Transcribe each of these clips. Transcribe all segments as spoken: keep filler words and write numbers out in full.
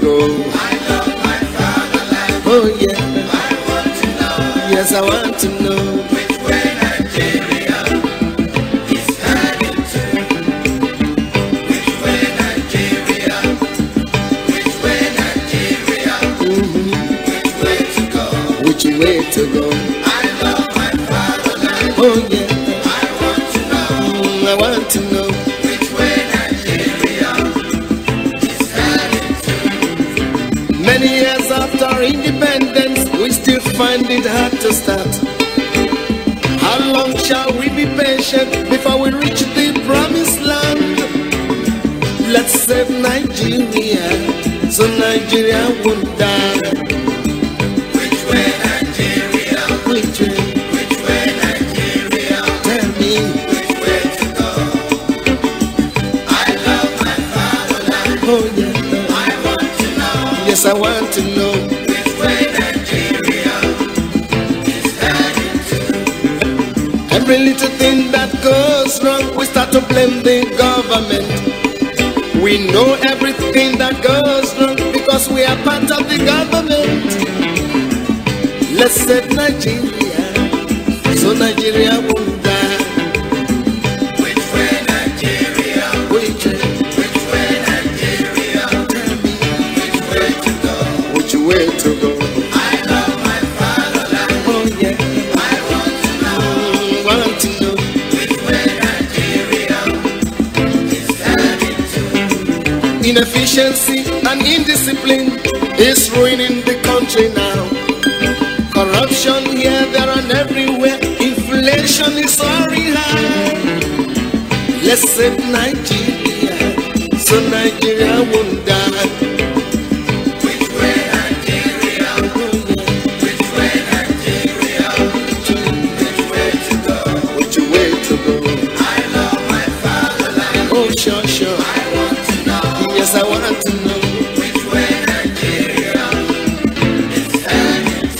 to go. I love my fatherland. Oh yeah. I want to know. Yes, I want to know. Which way Nigeria is headed to? Which way Nigeria? Which way Nigeria? Mm-hmm. Which way to go? Which way to go? I love my fatherland. Oh yeah. I want to know. I want to know. Independence, we still find it hard to start. How long shall we be patient before we reach the promised land? Let's save Nigeria so Nigeria won't die. Which way Nigeria? Which way? Which way Nigeria? Tell me which way to go. I love my fatherland. Oh yeah. I want to know. Yes, I want to know. Every little thing that goes wrong, we start to blame the government. We know everything that goes wrong because we are part of the government. Let's save Nigeria so Nigeria won't die. Which way Nigeria? Which way? Which way Nigeria? Tell me which way to go? Which way to go? I love my fatherland. Oh yeah. Inefficiency and indiscipline is ruining the country now. Corruption here, there and everywhere. Inflation is soaring high. Let's save Nigeria so Nigeria won't die. Which way Nigeria? Which way Nigeria? Which way to go? Which way to go? I love my fatherland. Oh sure, sure. I want to know which way Nigeria is headed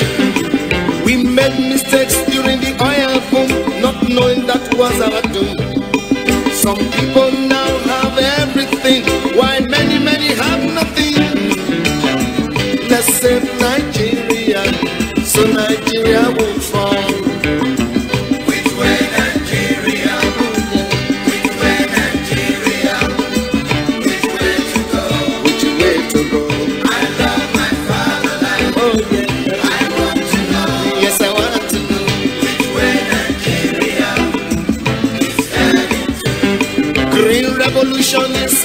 to. We made mistakes during the oil boom, not knowing that was our doom. Some people now have everything, why many, many have nothing. Let's save Nigeria, so Nigeria won't fall. It's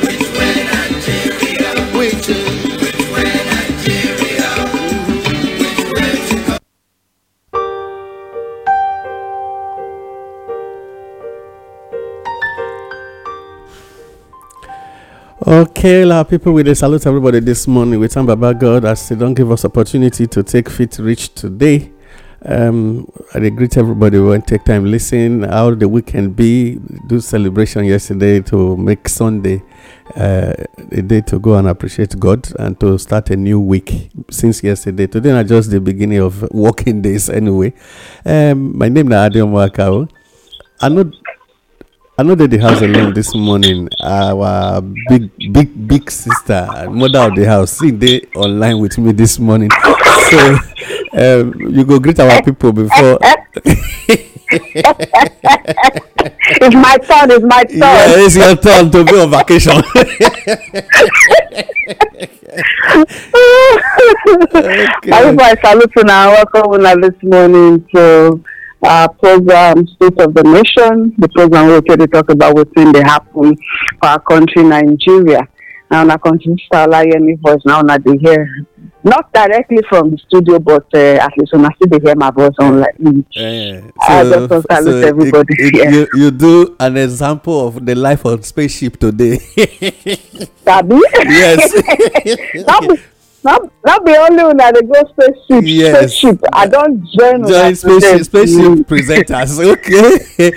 Which way Nigeria? Which way? Which way Nigeria? Which way to go? Okay, la people, we salute everybody this morning. We thank Baba God as they don't give us opportunity to take fit reach today. Um, I greet everybody. We want to take time, listen how the weekend be. Do celebration yesterday to make Sunday uh, a day to go and appreciate God and to start a new week since yesterday. Today not just the beginning of working days anyway. Um, my name is Ibiadeomo Akao. I know. I know that the house alone this morning. Our big, big, big sister, mother of the house, see they online with me this morning. So um, you go greet our people before. It's my turn. It's my turn. Yeah, it's your turn to be on vacation. Okay. I hope I salute you now. Welcome this morning to our program, State of the Nation, the program we're going to talk about what's in the happen for our country, Nigeria. And I continue to allow any voice now that they hear, not directly from the studio, but uh, at least when I see they hear my voice online. Yeah. So, I just want to salute everybody it, it, here. You, you do an example of the life on spaceship today. Sabi? Yes. Not, not be only when I go spaceship. Yes. Spaceship. I don't join. Join spaceship, spaceship presenters. Okay.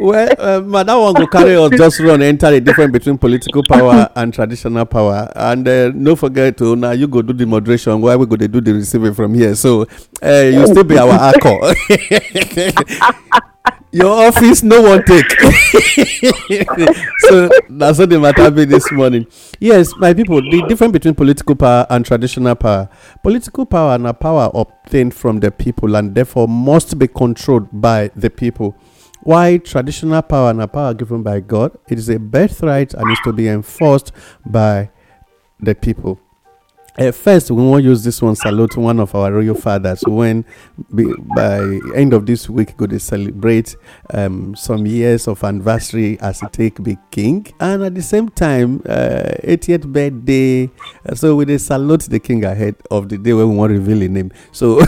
Well, um, that one will carry us just run enter the difference between political power and traditional power. And uh, no forget to now you go do the moderation while we go to do the receiving from here. So uh, you still be our anchor. Your office, no one take. So that's what the matter be this morning. Yes, my people, the difference between political power and traditional power. Political power and a power obtained from the people and therefore must be controlled by the people. Why traditional power and a power given by God? It is a birthright and is to be enforced by the people. Uh, first, we won't use this one. Salute one of our royal fathers. When be, by end of this week, go to celebrate um, some years of anniversary as a take big king, and at the same time, uh, eightieth birthday. So we they salute the king ahead of the day when we won't reveal his name. So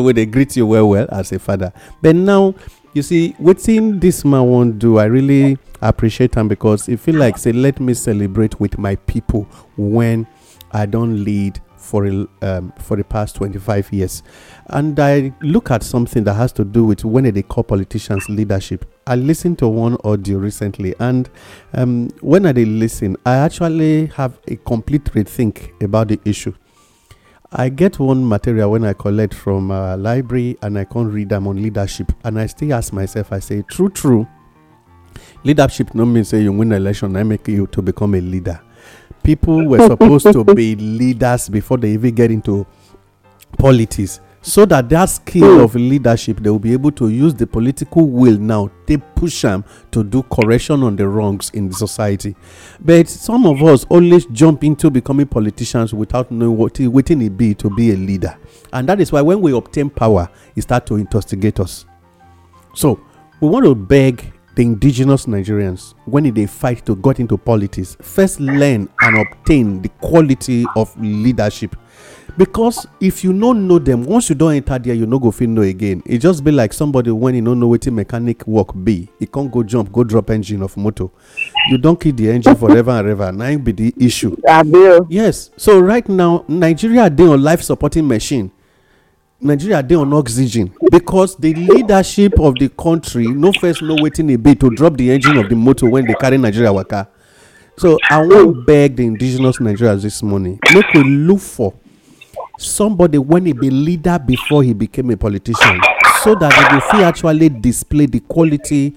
we they greet you well, well as a father. But now, you see, what thing this man won't do, I really appreciate him because he feel like say, let me celebrate with my people when I don't lead for um, for the past twenty-five years. And I look at something that has to do with when they call politicians leadership. I listened to one audio recently, and um, when I did listen, I actually have a complete rethink about the issue. I get one material when I collect from a library and I can't read them on leadership. And I still ask myself, I say, true, true. Leadership no mean say you win an election, I make you to become a leader. People were supposed to be leaders before they even get into politics, so that that skill of leadership, they will be able to use the political will now. They push them to do correction on the wrongs in the society. But some of us always jump into becoming politicians without knowing what it, waiting it be to be a leader. And that is why when we obtain power, it starts to investigate us. So we want to beg the indigenous Nigerians, when they fight to get into politics, first learn and obtain the quality of leadership. Because if you don't know them, once you don't enter there, you no go feel no again. It just be like somebody when you don't know what a mechanic work be. It can't go jump, go drop engine of motor. You don't keep the engine forever and ever. Now it be the issue. Yes. So right now, Nigeria they on life supporting machine. Nigeria they on oxygen because the leadership of the country no first no waiting a bit to drop the engine of the motor when they carry Nigeria waka. So I won't beg the indigenous Nigerians this morning. Make we look for somebody when he be leader before he became a politician, so that he will feel actually display the quality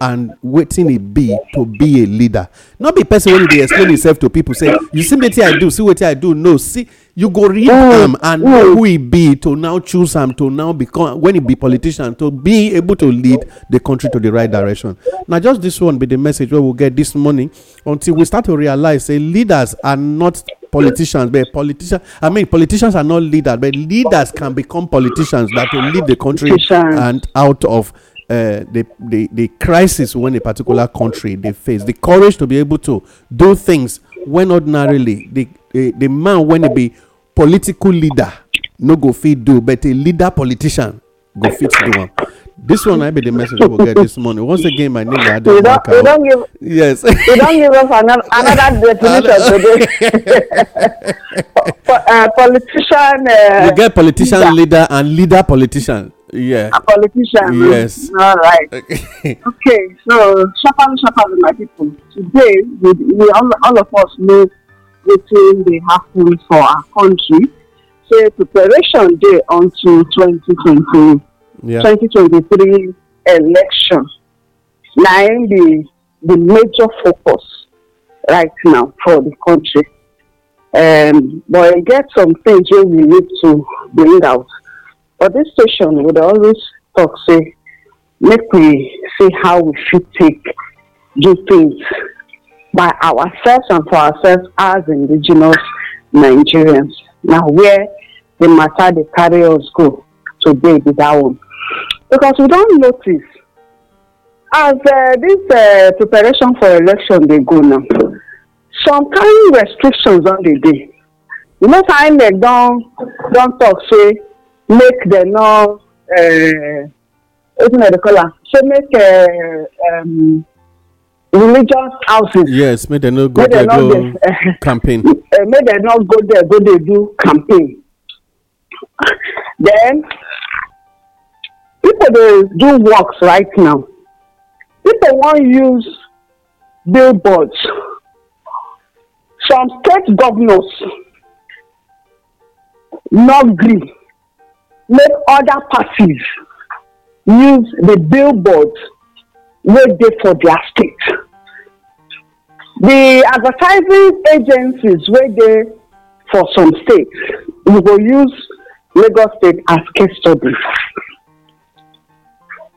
and waiting it be to be a leader. Not be person when they explain himself to people say, you see what I do, see what I do. No, see, you go read him and know who he be to now choose him to now become when he be politician to be able to lead the country to the right direction. Now just this one be the message we will get this morning until we start to realize say leaders are not politicians, but politicians I mean politicians are not leaders, but leaders can become politicians that will lead the country and out of Uh, the, the the crisis when a particular country they face, the courage to be able to do things when ordinarily the the, the man when he be political leader no go fit do, but a leader politician go fit do one. This one I be the message we'll get this morning. Once again, my name is Adam. You don't, you don't give, yes. You don't give us another, another definition today. uh, politician. Uh, you get politician leader. leader and leader politician. Yeah. A politician. Yes. All right. Okay. okay so, sharpen, sharpen, my people. Today, we, we all, all of us know waiting they happen for our country. So, preparation day until twenty twenty, yeah. twenty twenty-three election. Now, the the major focus right now for the country. Um, but I get some things we need to bring out. But this station would always talk, say, make me see how we should take, do things by ourselves and for ourselves as indigenous Nigerians. Now, where the matter the carriers go today is our own. Because we don't notice, as uh, this uh, preparation for election they go now, some kind of restrictions on the day. You know, time they don't, don't talk, say, make the no, uh, what do they call it? So make uh, um, religious houses. Yes, make them not go there go this, uh, campaign. Uh, make them not go there go they do campaign. Then people they do works right now. people want to use billboards. Some state governors not agree. Let other parties use the billboards where they for their state. The advertising agencies where they for some states, we will use Lagos State as case study.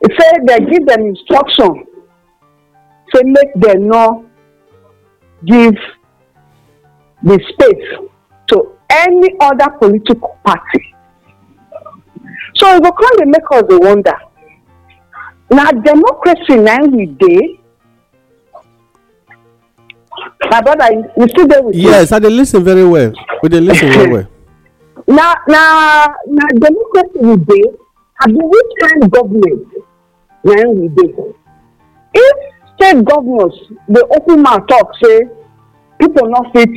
It said they give them instruction, say make them not give the space to any other political party. So it will come to make us wonder. Now democracy now we dey. My brother, you still there with me? Yes, you? I did listen very well. We did listen very well. Now, now, now, democracy we dey. I mean, which kind of government now we dey? If state governors they open mouth talk say people not fit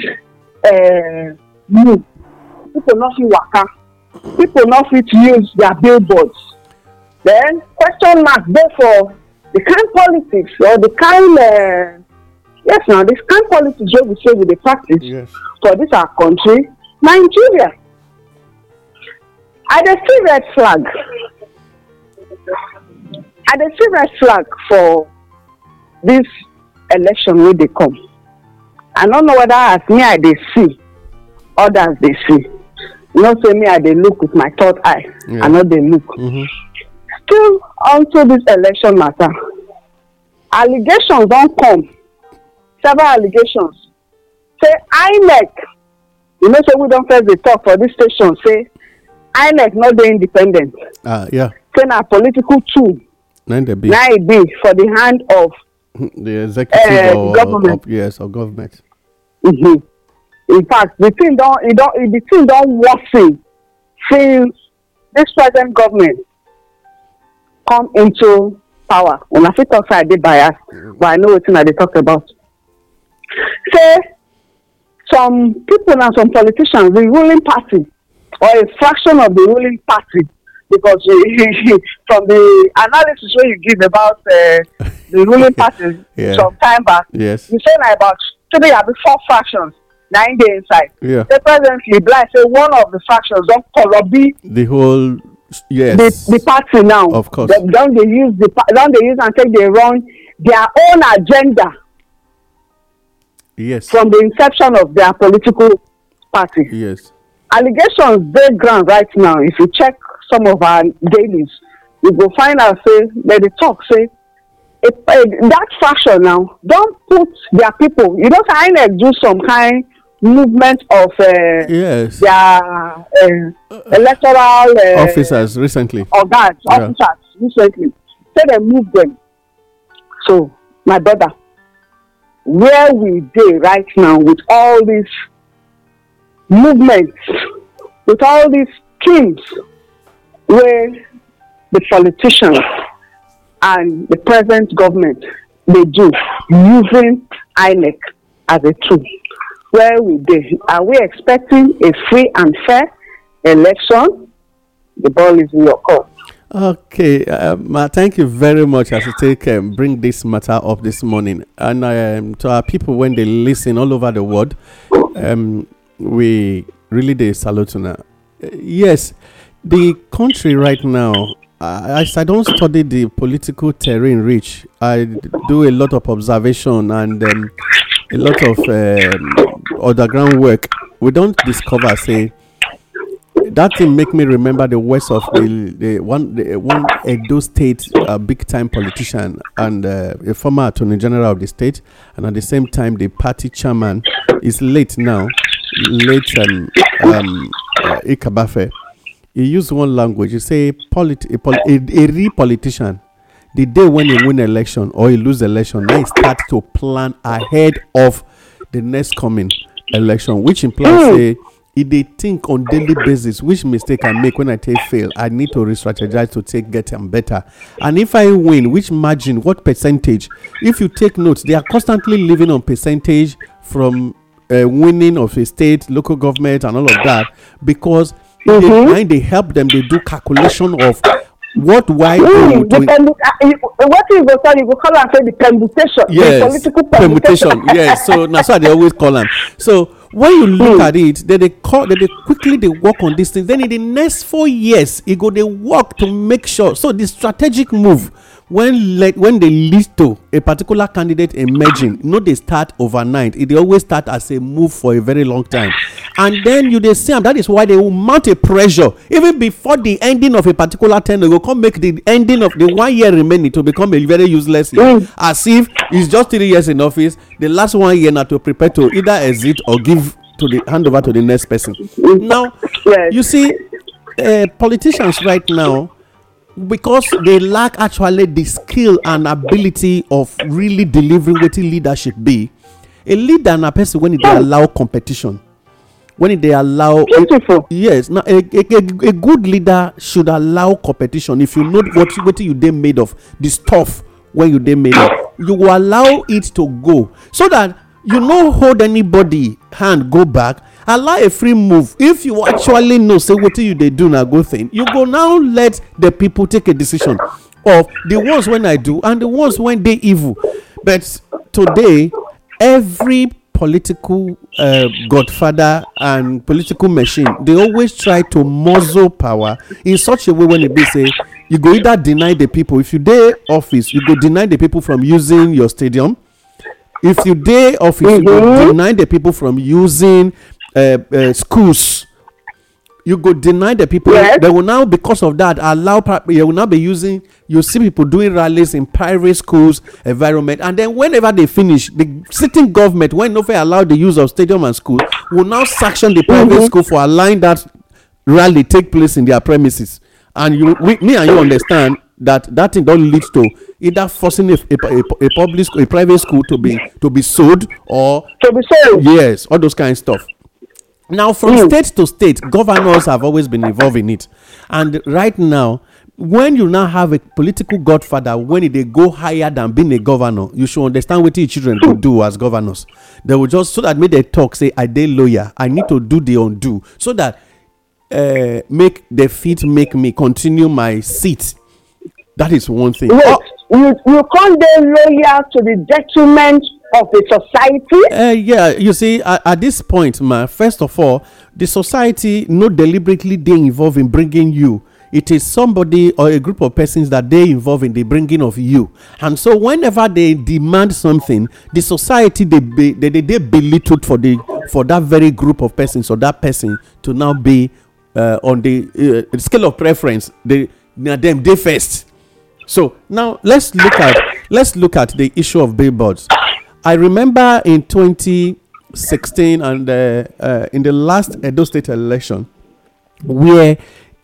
uh, move, people not fit waka, people not fit use their billboards, then question mark there for the kind politics or the kind. Uh, Yes, now this kind of politics we say with the practice yes. for this our country, Nigeria. I dey see red flag. I dey see red flag for this election wey dey come. I don't know whether as me I dey see, others dey see. Not say me I dey look with my third eye. Yeah. I know they look. Mm-hmm. Still onto this election matter, allegations don't come. Several allegations. Say I N E C, you know, so we don't first the talk for this station. Say I N E C not the independent. Ah, uh, yeah. Say a political tool. Nine be. Nine be for the hand of the executive uh, or government. Or, yes, or government. Mm-hmm. In fact, the thing don't, it don't, the thing don't worsen since this present government come into power. When I fit talk, I did bias, but I know what thing I did talk about. Say some people and some politicians, the ruling party or a fraction of the ruling party, because uh, from the analysis where you give about uh, the ruling party yeah. some time back, yes. you say like about today have four fractions, nine days inside. Yeah. They presently blind say one of the fractions don't corrupt the whole yes the, the party now. Of course, they, don't they use the don't they use and take they run their own agenda. Yes. From the inception of their political party. Yes. Allegations they ground right now. If you check some of our dailies, you go find out say that they talk say if, if that faction now don't put their people. You don't kind of do some kind movement of uh, yes. their uh, uh, electoral uh, officers recently or guards yeah. officers recently. Say they move them. So my brother. Where we dey right now with all these movements, with all these schemes where the politicians and the present government they do using I N E C as a tool. Where we dey? Are we expecting a free and fair election? The ball is in your court. Okay, um, uh, thank you very much as you take um, bring this matter up this morning. And um, to our people, when they listen all over the world, um, we really they salute you now. Uh, yes, the country right now, I, I don't study the political terrain rich. I do a lot of observation and um, a lot of um, underground work. We don't discover, say, that thing make me remember the words of the, the one the one Edo State uh, big time politician and uh, a former attorney general of the state, and at the same time the party chairman is late now, late um, um uh, Ikabafe. He used one language. He say polit a, pol- a, a re politician. The day when he win election or he lose election, then he start to plan ahead of the next coming election, which implies a. If they think on daily basis, which mistake I make when I take fail, I need to re-strategize to take get them better. And if I win, which margin, what percentage? If you take notes, they are constantly living on percentage from uh, winning of a state, local government, and all of that. Because mm-hmm. they, when they help them, they do calculation of What why mm, do you do it? What is the sorry? We call and say the permutation. Yes, the political permutation. permutation. Yes, so that's why they always call them. So when you look mm. at it, then they call, then they quickly they work on these things. Then in the next four years, it go they work to make sure. So the strategic move when let when they lead to a particular candidate emerging, you know, they start overnight. It they always start as a move for a very long time, and then you they see, and that is why they will mount a pressure even before the ending of a particular term. They will come make the ending of the one year remaining to become a very useless year, mm. as if it's just three years in office. The last one year now to prepare to either exit or give to the handover to the next person. Now, yes. you see, uh, politicians right now, because they lack actually the skill and ability of really delivering what leadership be. A leader and a person when they allow competition, when they allow it, yes now a, a, a good leader should allow competition. If you know what what you they made of the stuff when you they made of, you will allow it to go so that you don't hold anybody hand go back. Allow a free move. If you actually know say what you they do now good thing, you go now let the people take a decision of the ones when I do and the ones when they evil. But today every political uh, godfather and political machine, they always try to muzzle power in such a way when it be say you go either deny the people, if you dey office you go deny the people from using your stadium, if you dey office you go deny the people from using Uh, uh, schools, you go deny the people. Yes. They will now, because of that, allow they will now be using. You see people doing rallies in private schools environment, and then whenever they finish, the sitting government, when no fair allow the use of stadium and school, will now sanction the private mm-hmm. school for allowing that rally take place in their premises. And you, we, me and you understand that that thing don't lead to either forcing a, a, a public school, a private school to be to be sold or to be sold. Yes, all those kind of stuff. Now, from mm. state to state, governors have always been involved in it. And right now, when you now have a political godfather, when they go higher than being a governor, you should understand what your children could do as governors. They will just, so that make they talk, say, I dey lawyer, I need to do the undo, so that uh, make the feet make me continue my seat. That is one thing. Wait, oh. you, you call them lawyer to the detriment of the society? Uh, yeah, you see, at, at this point, ma, first of all, the society not deliberately they involve in bringing you. It is somebody or a group of persons that they involve in the bringing of you. And so whenever they demand something, the society, they be, they, they, they belittled for the for that very group of persons or that person to now be uh, on the uh, scale of preference. They, now them, they first. So now let's look at let's look at the issue of billboards. I remember in twenty sixteen and uh, uh, in the last Edo State election, where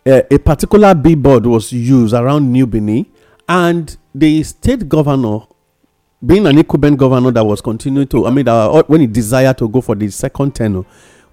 uh, a particular billboard was used around New Benin, and the state governor, being an incumbent governor that was continuing to, I mean, uh, when he desired to go for the second tenure,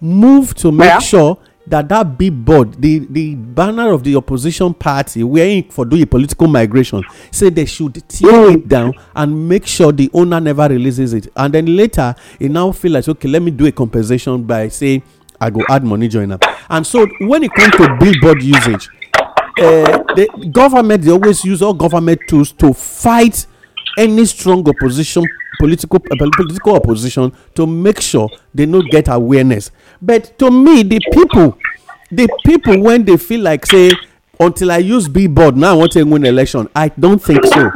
moved to make yeah. sure that that billboard, the, the banner of the opposition party, where for doing political migration, said they should tear it down and make sure the owner never releases it. And then later, it now feels like, okay, let me do a compensation by saying, I go add money join up. And so when it comes to billboard usage, uh, the government, they always use all government tools to fight any strong opposition, political uh, political opposition, to make sure they don't get awareness. But to me, the people, the people when they feel like say, until I use billboard now, I want to win election. I don't think so.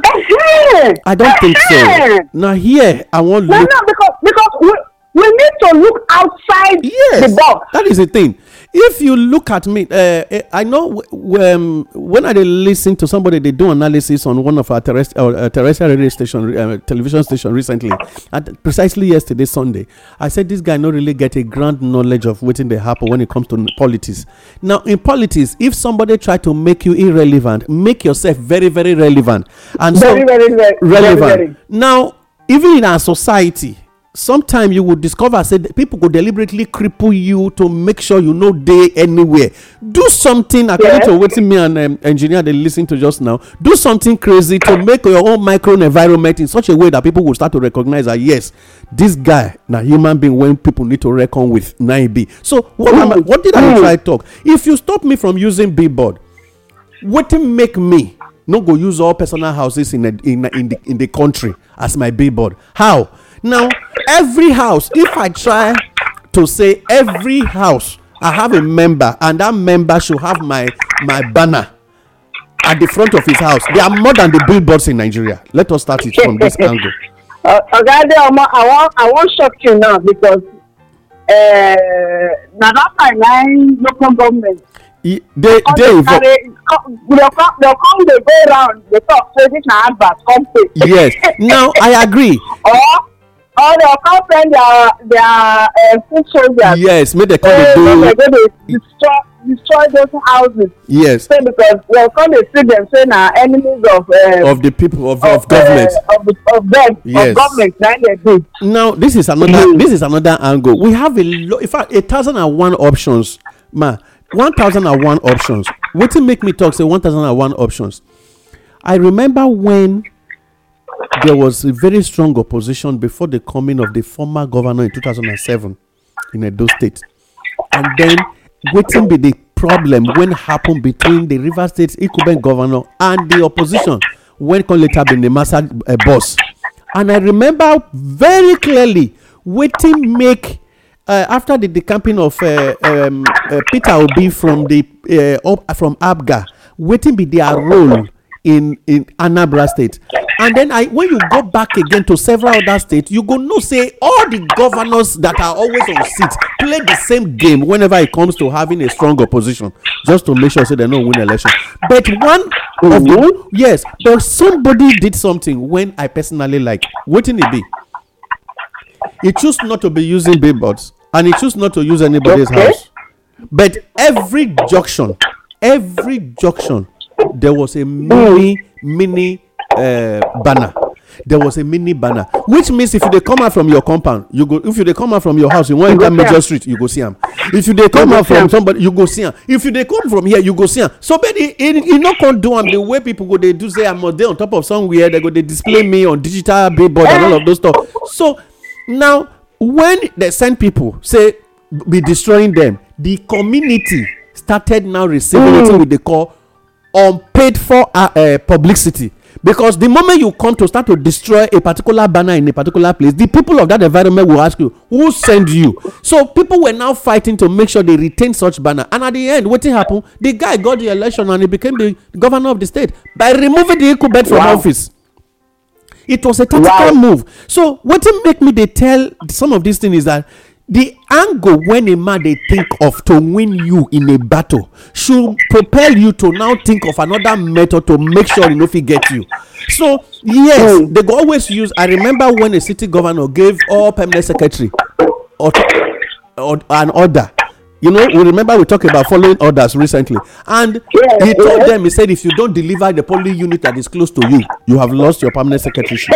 I don't think so. Now here, I want no, look. no, because because we, we need to look outside yes, the box. That is the thing. If you look at me, uh, I know when, when I listen to somebody, they do analysis on one of our terrestrial, uh, terrestrial radio station, uh, television station recently, and precisely yesterday, Sunday. I said, this guy not really get a grand knowledge of what they happen when it comes to politics. Now, in politics, if somebody try to make you irrelevant, make yourself very, very relevant. And very, so, very, very, relevant. Very, very. Now, even in our society, sometimes you will discover say people could deliberately cripple you to make sure you know they anywhere. Do something according yes. to what me and um, engineer they listen to just now. Do something crazy to make your own micro environment in such a way that people will start to recognize that yes, this guy now human being when people need to reckon with nine B. So what am I, what did I try to talk? If you stop me from using billboard, What make me no go use all personal houses in a, in in the, in the country as my billboard? How? Now, every house, if I try to say every house, I have a member, and that member should have my my banner at the front of his house. There are more than the billboards in Nigeria. Let us start it from this angle. Uh, I want I want shock you now because uh, now that time local government. They they evolve. They'll come. They'll come. They go around. They talk. So this na advert. Come pay. Yes. Now I agree. Or or they'll come send their their food soldiers. Yes. Make they come uh, they do. They destroy destroy those houses. Yes. So because they'll come they see them saying na enemies of uh, of the people of of, of government uh, of of them yes. of government. Now they do. Now this is another mm. this is another angle. We have a lo- in fact a thousand and one options, ma. one thousand one options. What to make me talk say one thousand one options? I remember when there was a very strong opposition before the coming of the former governor in two thousand seven in Edo State. And then what to be the problem when happened between the Rivers State incumbent governor and the opposition when can later be the master uh, boss. And I remember very clearly what to make Uh, after the decamping of uh, um, uh, Peter Obi from the uh, up, from Abga, waiting be their role in in Anambra State, and then I when you go back again to several other states, you go no say all the governors that are always on seats play the same game whenever it comes to having a strong opposition, just to make sure so they don't win election. But one mm-hmm. of the, yes, but somebody did something when I personally like waiting it be. He chose not to be using billboards, and he chose not to use anybody's okay. house. But every junction, every junction, there was a mini, mini uh, banner. There was a mini banner, which means if they come out from your compound, you go. If they come out from your house, you want that major street, you go see them. If they come out from somebody, you go see them. If they come from here, you go see them. So, but he, he, he not gonna do them the way people go. They do say I'm not there on top of somewhere. They go. They display me on digital billboard and all of those stuff. So. Now, when they send people, say, be destroying them, the community started now receiving mm. what they call unpaid for uh, uh, publicity. Because the moment you come to start to destroy a particular banner in a particular place, the people of that environment will ask you, who sent you? So people were now fighting to make sure they retain such banner. And at the end, what happened? The guy got the election and he became the governor of the state by removing the incumbent from wow. office. It was a tactical wow. move. So what it make me they tell some of these things is that the angle when a man they think of to win you in a battle should propel you to now think of another method to make sure you know if he get you. So yes, mm. they go always use. I remember when a city governor gave all permanent secretary or, or an order. You know, we remember we talked about following orders recently. And yeah, he told yeah. them, he said, if you don't deliver the polling unit that is close to you, you have lost your permanent secretaryship.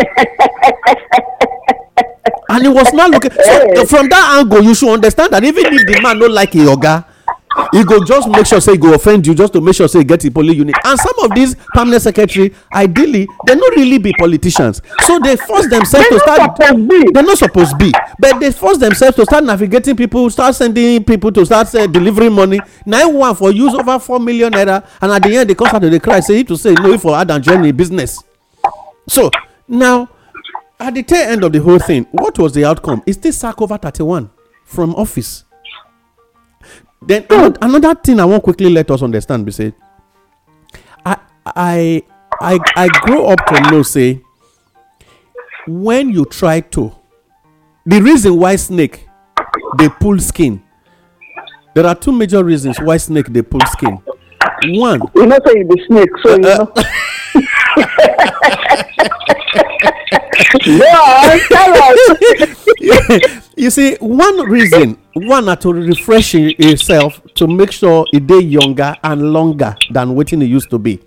And he was not looking. So from that angle, you should understand that even if the man don't like a yoga, he go just make sure, say, he go offend you just to make sure, say, get the polling unit. And some of these permanent secretary, ideally, they not really be politicians. So they force themselves to start. They're not supposed to be. But they force themselves to start navigating people, start sending people to start say, delivering money. Now one for use over four million naira, and at the end they come out to the cry say to say no for Adam Johnny business. So now at the tail end of the whole thing, what was the outcome? Is this sack over thirty-one from office? Then another thing I want quickly let us understand, be said. I I I I grow up to know say when you try to. The reason why snake they pull skin. There are two major reasons why snake they pull skin. One, you know, so you be snake, so you uh, know. No, tell us. You see, one reason, one are to refresh yourself to make sure it day younger and longer than what it used to be.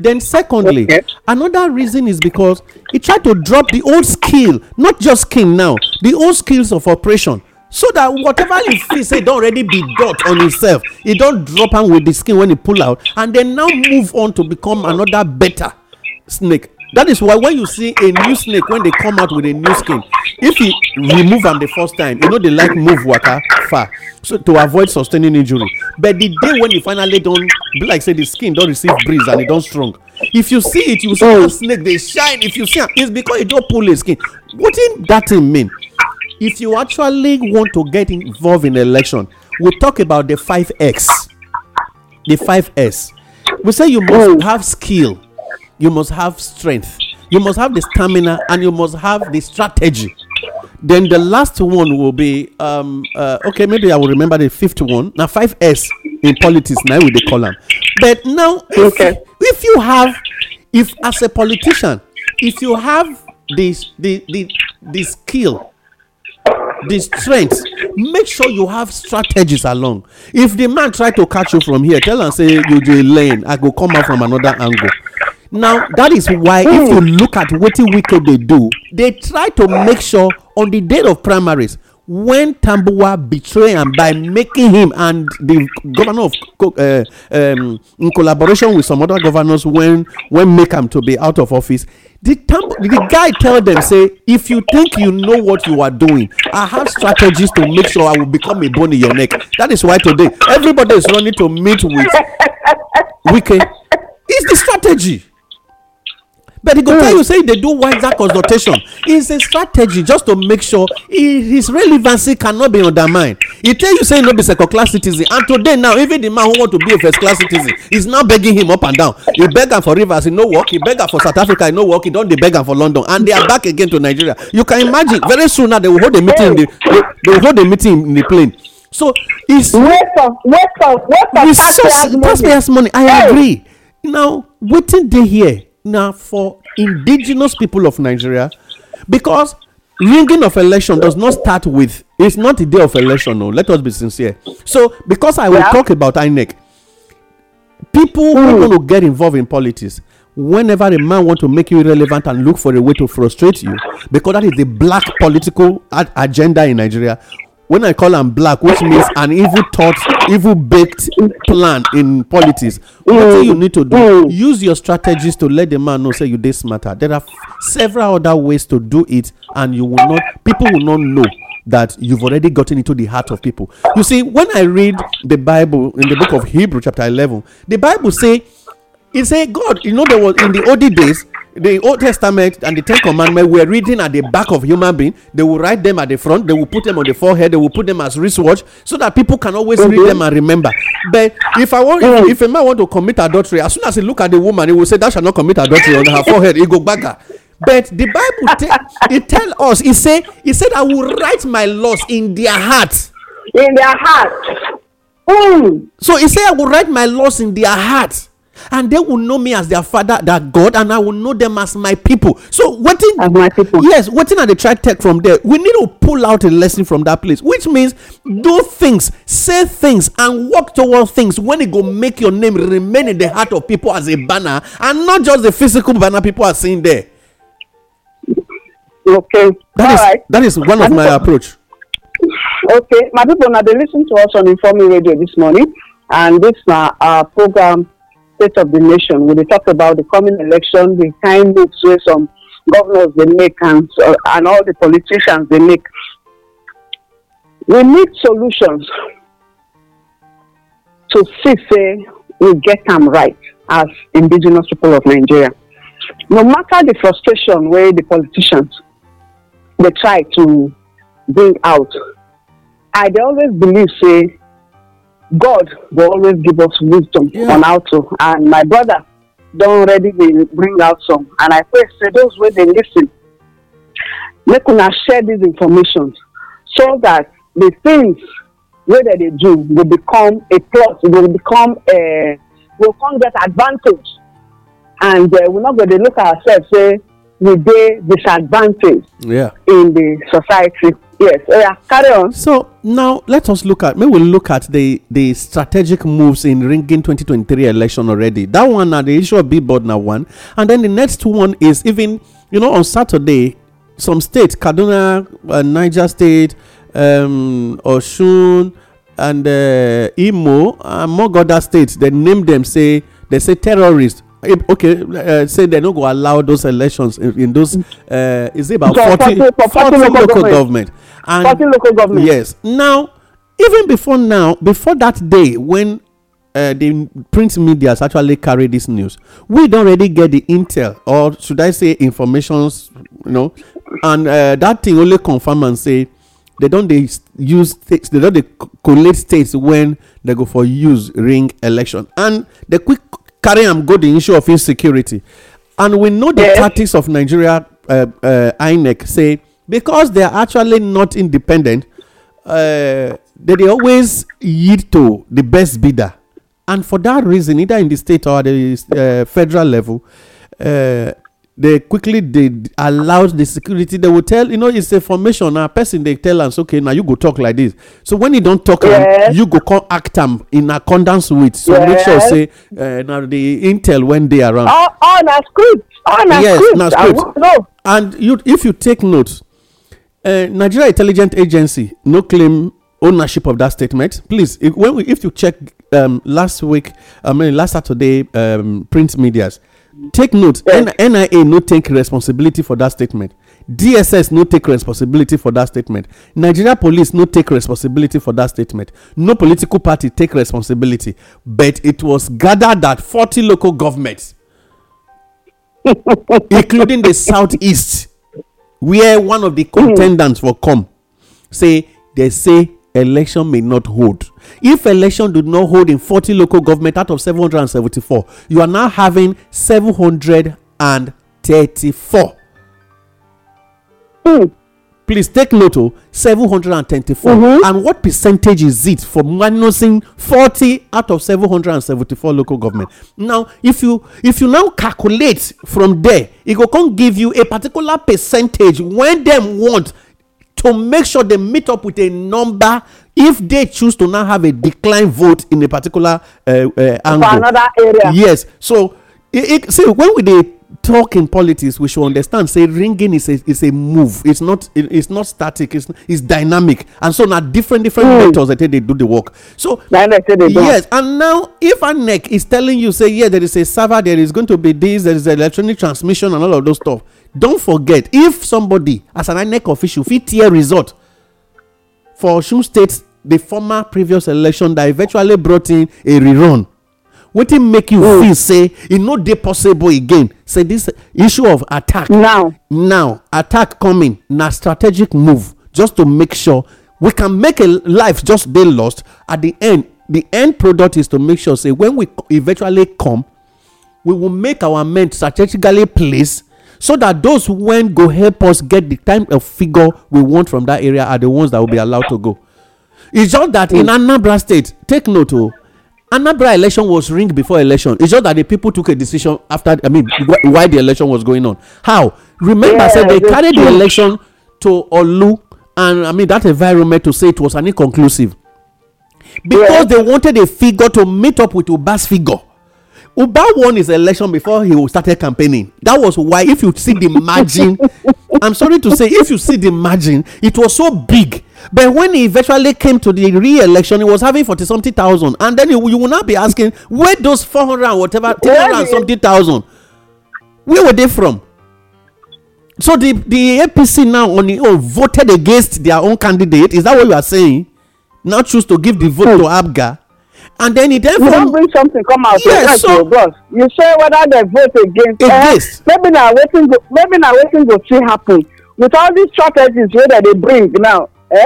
Then secondly, okay. another reason is because he tried to drop the old skill, not just skin now, the old skills of operation, so that whatever you feel say don't already be dot on himself, he don't drop him with the skin when he pull out, and then now move on to become another better snake. That is why when you see a new snake when they come out with a new skin, if he remove am the first time, you know they like move water far, so to avoid sustaining injury. But the day when you finally don't, like say the skin don't receive breeze and it don't strong, if you see it, you see oh. the snake they shine. If you see it, it's because it don't pull the skin. What in that thing mean? If you actually want to get involved in election, we talk about the five X, the five S. We say you must have skill, you must have strength, you must have the stamina, and you must have the strategy. Then the last one will be um uh, okay, maybe I will remember the fifth one now. Five S in politics now with the column. But now if, okay. if you have if as a politician if you have this the the the skill, the strength, make sure you have strategies along. If the man try to catch you from here, tell and say you do a lane, I go come out from another angle. Now that is why if you look at what Wike they do, they try to make sure on the day of primaries, when Tambuwa betray him by making him and the governor of uh, um, in collaboration with some other governors, when when make him to be out of office, the Tambu, the guy tell them say, if you think you know what you are doing, I have strategies to make sure I will become a bone in your neck. That is why today everybody is running to meet with Wike. It's the strategy. But he go tell you say they do wider consultation. It's a strategy just to make sure his relevancy cannot be undermined. He tell you say no be second class citizen, and today now even the man who want to be a first class citizen is now begging him up and down. He beg am for Rivers, he no work. He beg am for South Africa, he no work. He don dey beg am for London, and they are back again to Nigeria. You can imagine very soon now they will hold a meeting. In the, they will hold a meeting in the plane. So it's waste of waste of waste of taxpayers' taxpayers' money. I agree. Now waiting day here. Now for indigenous people of Nigeria, because ringing of election does not start with, it's not the day of election, no, let us be sincere. So because I will yeah. talk about I N E C, people mm. who want to get involved in politics, whenever a man want to make you irrelevant and look for a way to frustrate you, because that is the black political ad- agenda in Nigeria. When I call them black, which means an evil thought, evil baked plan in politics. What you need to do, use your strategies to let the man know, say you this matter. There are f- several other ways to do it, and you will not, people will not know that you've already gotten into the heart of people. You see, when I read the Bible in the book of Hebrew, chapter eleven, the Bible say, it say God, you know, there was in the old days, the Old Testament and the Ten Commandments were written at the back of human being. They will write them at the front. They will put them on the forehead. They will put them as wristwatch so that people can always mm-hmm. read them and remember. But if I want, mm-hmm. if a man want to commit adultery, as soon as he look at the woman, he will say, "Thou shalt not commit adultery" on her forehead. He go back her. But the Bible te- it tell us. It say, it said, "I will write my laws in their hearts." In their hearts. Mm. So it say, "I will write my laws in their hearts." And they will know me as their father, their God, and I will know them as my people. So, what in, as my people. Yes, what in are they trying to take from there? We need to pull out a lesson from that place, which means do things, say things, and walk toward things when it go make your name remain in the heart of people as a banner, and not just the physical banner people are seeing there. Okay. That All is, right. That is one of my, my approach. Okay. My people, now they listen to us on Informing Radio this morning, and this is uh, our program, State of the Nation. When they talk about the coming election, the kind of way some governors they make and, uh, and all the politicians they make. We need solutions to see say we get them right as indigenous people of Nigeria. No matter the frustration where the politicians they try to bring out, I they always believe say God will always give us wisdom yeah. on how to. And my brother don't already bring out some. And I pray say those where they listen, make una share this information so that the things whether they do will become a plus, will become a will come get advantage, and uh, we're not going to look at ourselves say we be disadvantaged yeah. in the society. Yes, yeah, carry on. So now let us look at, maybe we'll look at the, the strategic moves in ringing twenty twenty-three election already. That one now, the issue of billboard now one. And then the next one is even, you know, on Saturday, some states, Kaduna, uh, Niger State, um, Oshun, and uh, Imo, among other states, they name them, say, they say terrorists Okay, uh, say they're not going to allow those elections in, in those. Uh, is it about so forty, forty, forty, forty local, local government? government. And forty local government. Yes. Now, even before now, before that day when uh, the print media actually carried this news, we don't really get the intel, or should I say, informations, you know, and uh, that thing only confirm and say they don't they use states, they don't they collate states when they go for use ring election, and the quick. Carry am go the issue of insecurity, and we know the yes. tactics of Nigeria. Uh, uh, I N E C say because they are actually not independent, uh, they, they always yield to the best bidder, and for that reason, either in the state or the uh, federal level, uh, they quickly they allow the security. They will tell you know it's a formation. A person they tell us okay now you go talk like this. So when you don't talk, yes. um, you go come act um, in accordance with. So yes. make sure say uh, now the intel when they are around. Oh, on a script, on a yes, script. Now script. No. And you if you take note, uh, Nigeria Intelligence Agency no claim ownership of that statement. Please, if, when we, if you check um, last week, I mean last Saturday um, print medias. Take note, yes. N I A no take responsibility for that statement. D S S no take responsibility for that statement. Nigeria police no take responsibility for that statement. No political party take responsibility. But it was gathered that forty local governments, including the southeast, where one of the contenders will come, say they say election may not hold. If election did not hold in forty local government out of seven hundred seventy-four, you are now having seven hundred thirty-four. Mm. Please take note of seven hundred thirty-four. Mm-hmm. And what percentage is it for minusing forty out of seven hundred seventy-four local government? Now, if you if you now calculate from there, it will come give you a particular percentage when them want to make sure they meet up with a number if they choose to now have a decline vote in a particular uh, uh, angle. For another area. Yes. So, it, it, see, when we they talk in politics, we should understand, say, ringing is a, is a move. It's not it, it's not static. It's it's dynamic. And so, now, different, different mm. vectors, I think they do the work. So, yes. And now, if I N E C is telling you, say, yeah, there is a server, there is going to be this, there is electronic transmission and all of those stuff. Don't forget, if somebody, as an I N E C official, fit-tier result for Oshun State, the former previous election that eventually brought in a rerun, what it make you mm. feel, say, it no dey possible again. Say, this issue of attack. Now. Now, attack coming, na strategic move, just to make sure we can make a life just dey lost. At the end, the end product is to make sure, say, when we eventually come, we will make our men strategically placed so that those who went go help us get the type of figure we want from that area are the ones that will be allowed to go. It's just that mm. in Anambra State, take note, oh, Anambra election was ringed before election. It's just that the people took a decision after, I mean, wh- why the election was going on. How? Remember, yeah, said they carried true. the election to Olu, and I mean, that environment to say it was an inconclusive. Because yeah. they wanted a figure to meet up with Uba's figure. Uba won his election before he started campaigning. That was why, if you see the margin, I'm sorry to say, if you see the margin, it was so big. But when he eventually came to the re-election, he was having forty something thousand, and then you, you will not be asking where those four hundred whatever three hundred something thousand, where were they from? So the the A P C now on the own voted against their own candidate. Is that what you are saying? Now choose to give the vote to Abga. And then it then you don't bring something come out. Yes, so boss. You say whether they vote against us. Uh, maybe now waiting go maybe now waiting go see happen. With all these strategies whether they bring now, eh?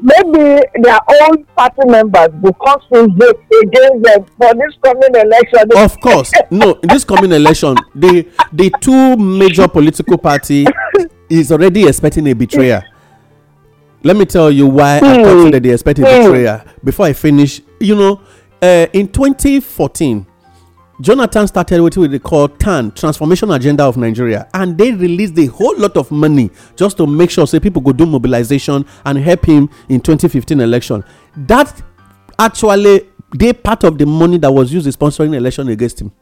Maybe their own party members will constantly vote against them for this coming election. Of course. No, in this coming election, the the two major political party is already expecting a betrayer. Let me tell you why hmm. I consider they expect a betrayer. Before I finish, you know. Uh, in twenty fourteen, Jonathan started what we call T A N, Transformation Agenda of Nigeria, and they released a whole lot of money just to make sure say people go do mobilization and help him in twenty fifteen election. That actually, they part of the money that was used in sponsoring election against him.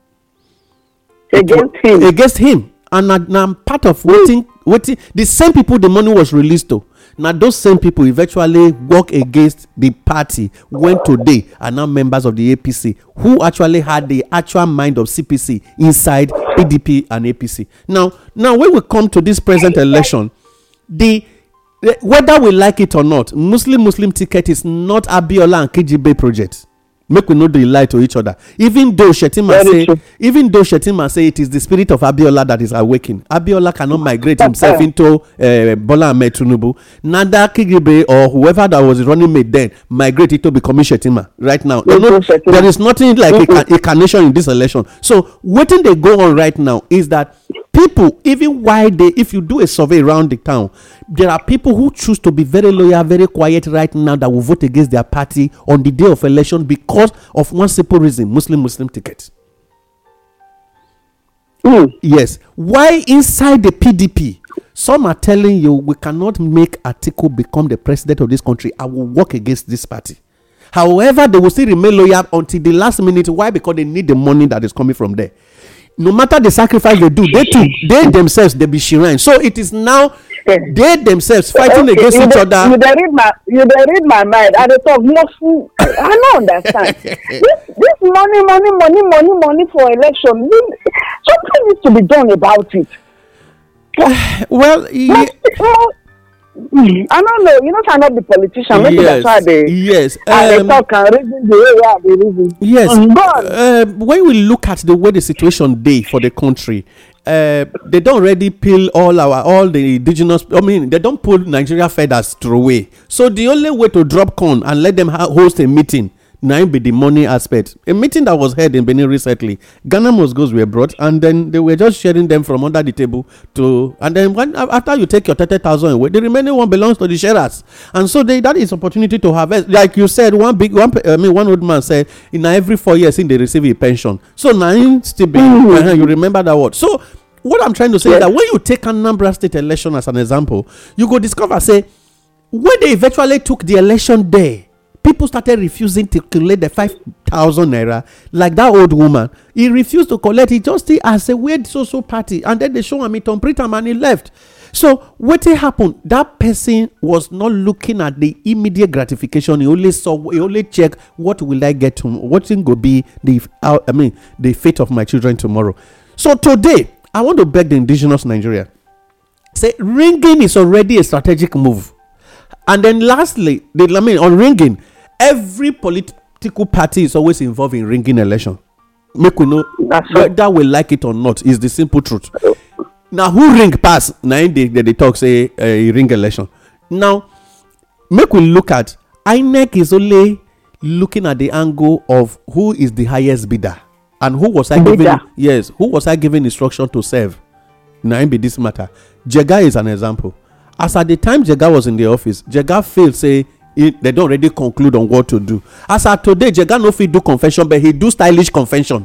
Against him. Against him, and I'm part of waiting, waiting. The same people the money was released to. Now those same people eventually work against the party when today are now members of the A P C, who actually had the actual mind of C P C inside P D P and A P C. Now, now when we come to this present election, the whether we like it or not, Muslim Muslim ticket is not Abiola and K G B project. Make we know the lie to each other. Even though Shettima say, even though Shettima say it is the spirit of Abiola that is awakened. Abiola cannot migrate himself into uh, Bola and Metunubu. Neither Kigibe or whoever that was running mate then migrate it to become Shettima right now. No, no, there is nothing like a, a carnation in this election. So what they go on right now is that people, even while they, if you do a survey around the town, there are people who choose to be very loyal, very quiet right now that will vote against their party on the day of election because of one simple reason, Muslim Muslim ticket. Mm. Yes. Why inside the P D P, some are telling you we cannot make Atiku become the president of this country. I will work against this party. However, they will still remain loyal until the last minute. Why? Because they need the money that is coming from there. No matter the sacrifice they do, they too, they themselves, they be shrine. So it is now they themselves fighting okay, against each did, other. You don't read my, you don't read my mind. I don't talk no fool. I don't understand this. This money, money, money, money, money for election. Something needs to be done about it. Well, yeah. I don't know. You know, cannot be politician. Maybe yes, that's why they yes. And um, they talk and reason the way they reason. Yes. Uh, when we look at the way the situation day for the country, uh, they don't already peel all our all the indigenous. I mean, they don't pull Nigeria feathers through away. So the only way to drop corn and let them ha- host a meeting. Now be the money aspect. A meeting that was held in Benin recently, Ghana Must Goes were brought, and then they were just sharing them from under the table to. And then when, after you take your thirty thousand away, the remaining one belongs to the sharers. And so they, that is opportunity to harvest. Like you said, one big one. I mean, one old man said, in every four years, in they receive a pension. So now still be. You remember that word. So what I'm trying to say yeah. is that when you take Anambra State election as an example, you go discover say when they eventually took the election day. People started refusing to collect the five thousand naira, like that old woman. He refused to collect. He just stayed as a weird social party. And then they show him it on Pritam and he left. So what happened? That person was not looking at the immediate gratification. He only saw, he only checked, what will I get to, what's going to be the, I mean, the fate of my children tomorrow. So today, I want to beg the indigenous Nigeria. Say, ringing is already a strategic move. And then lastly, the, I mean, on ringing, every political party is always involved in ringing election. Make we know whether we like it or not is the simple truth. Now, who ring pass? Now, they, they, they talk say uh, ring election. Now, make we look at I N E C is only looking at the angle of who is the highest bidder and who was I giving? Yes, who was I giving instruction to serve? Now, be this matter. Jega is an example. As at the time Jega was in the office, Jega failed say. It, they don't already conclude on what to do. As of today, Jega no fit do confession, but he do stylish confession,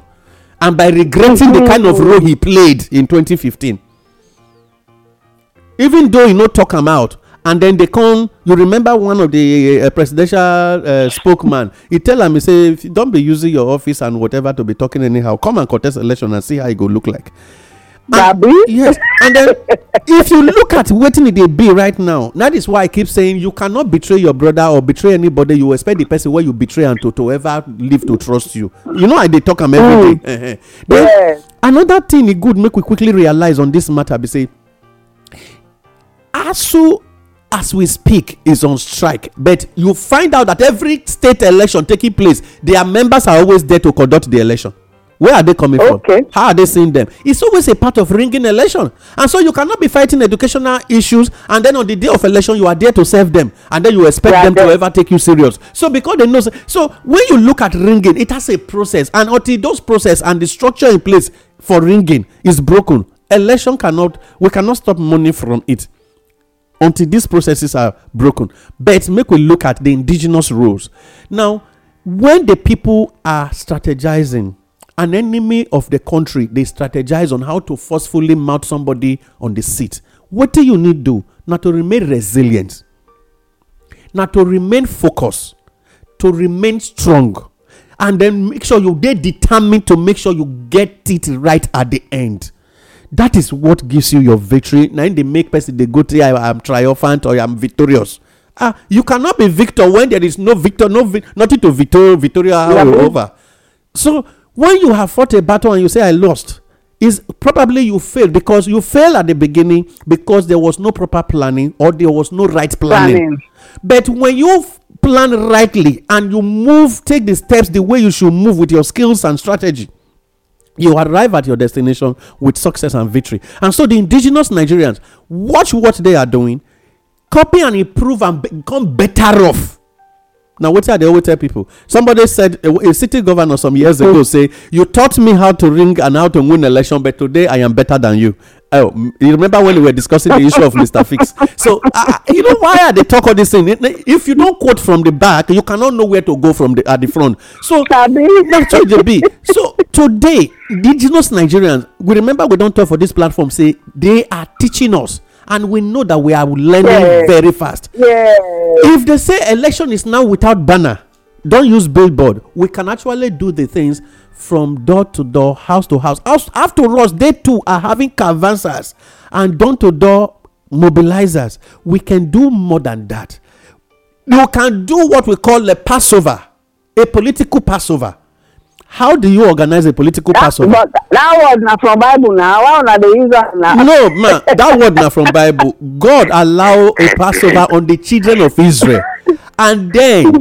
and by regretting the kind of role he played in twenty fifteen, even though he no talk him out, and then they come. You remember one of the uh, presidential uh, spokesman? He tell him, he say, if you don't be using your office and whatever to be talking anyhow, come and contest election and see how it go look like. And, yes, and then if you look at what it will be right now, that is why I keep saying you cannot betray your brother or betray anybody. You expect the person where you betray and to, to ever live to trust you. You know, I they talk them every day. Mm. Then, yeah. Another thing, it good make we quickly realize on this matter. Be say, A S U as we speak is on strike, but you find out that every state election taking place, their members are always there to conduct the election. Where are they coming okay. from? How are they seeing them? It's always a part of ringing election. And so you cannot be fighting educational issues and then on the day of election, you are there to serve them. And then you expect yeah, them to ever take you serious. So because they know... So when you look at ringing, it has a process. And until those process and the structure in place for ringing is broken, election cannot... We cannot stop money from it until these processes are broken. But make we look at the indigenous roles. Now, when the people are strategizing... An enemy of the country, they strategize on how to forcefully mount somebody on the seat. What do you need to do? Now to remain resilient. Now to remain focused. To remain strong. And then make sure you, they're determined to make sure you get it right at the end. That is what gives you your victory. Now, they make person they go to, I am triumphant or I am victorious. Ah, you cannot be victor when there is no victor, no vi- nothing to victor, victoria yeah, all over. So when you have fought a battle and you say I lost, is probably you failed because you failed at the beginning because there was no proper planning or there was no right planning. planning. But when you plan rightly and you move, take the steps the way you should move with your skills and strategy, you arrive at your destination with success and victory. And so the indigenous Nigerians, watch what they are doing, copy and improve and become better off. Now, what are they always tell people? Somebody said, a, a city governor some years ago say, you taught me how to ring and how to win election, but today I am better than you. Oh, you remember when we were discussing the issue of Mister Fix? So, uh, you know, why are they talking this thing? If you don't quote from the back, you cannot know where to go from the, at the front. So, that's what they be. So, today, indigenous Nigerians, we remember we don't talk for this platform, say they are teaching us. And we know that we are learning yes. very fast. Yes. If they say election is now without banner, don't use billboard. We can actually do the things from door to door, house to house. After us, they too are having canvassers and door-to-door mobilizers. We can do more than that. You can do what we call a Passover, a political Passover. How do you organize a political that, Passover? But that word not from Bible now. Why not they use that now? No, man, that word not from Bible. God allow a Passover on the children of Israel. And then,